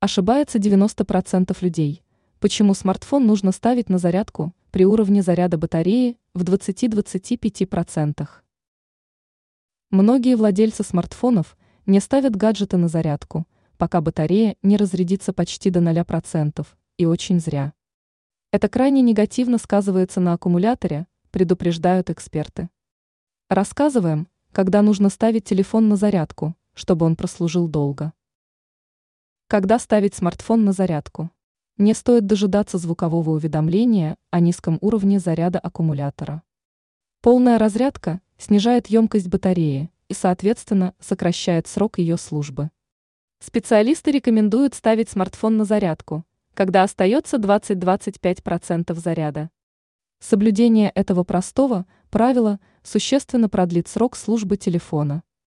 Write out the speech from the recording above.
Ошибается 90% людей. Почему смартфон нужно ставить на зарядку при уровне заряда батареи в 20-25%? Многие владельцы смартфонов не ставят гаджеты на зарядку, пока батарея не разрядится почти до 0%, и очень зря. Это крайне негативно сказывается на аккумуляторе, предупреждают эксперты. Рассказываем, когда нужно ставить телефон на зарядку, чтобы он прослужил долго. Когда ставить смартфон на зарядку? Не стоит дожидаться звукового уведомления о низком уровне заряда аккумулятора. Полная разрядка снижает емкость батареи и, соответственно, сокращает срок ее службы. Специалисты рекомендуют ставить смартфон на зарядку, когда остается 20-25% заряда. Соблюдение этого простого правила существенно продлит срок службы телефона.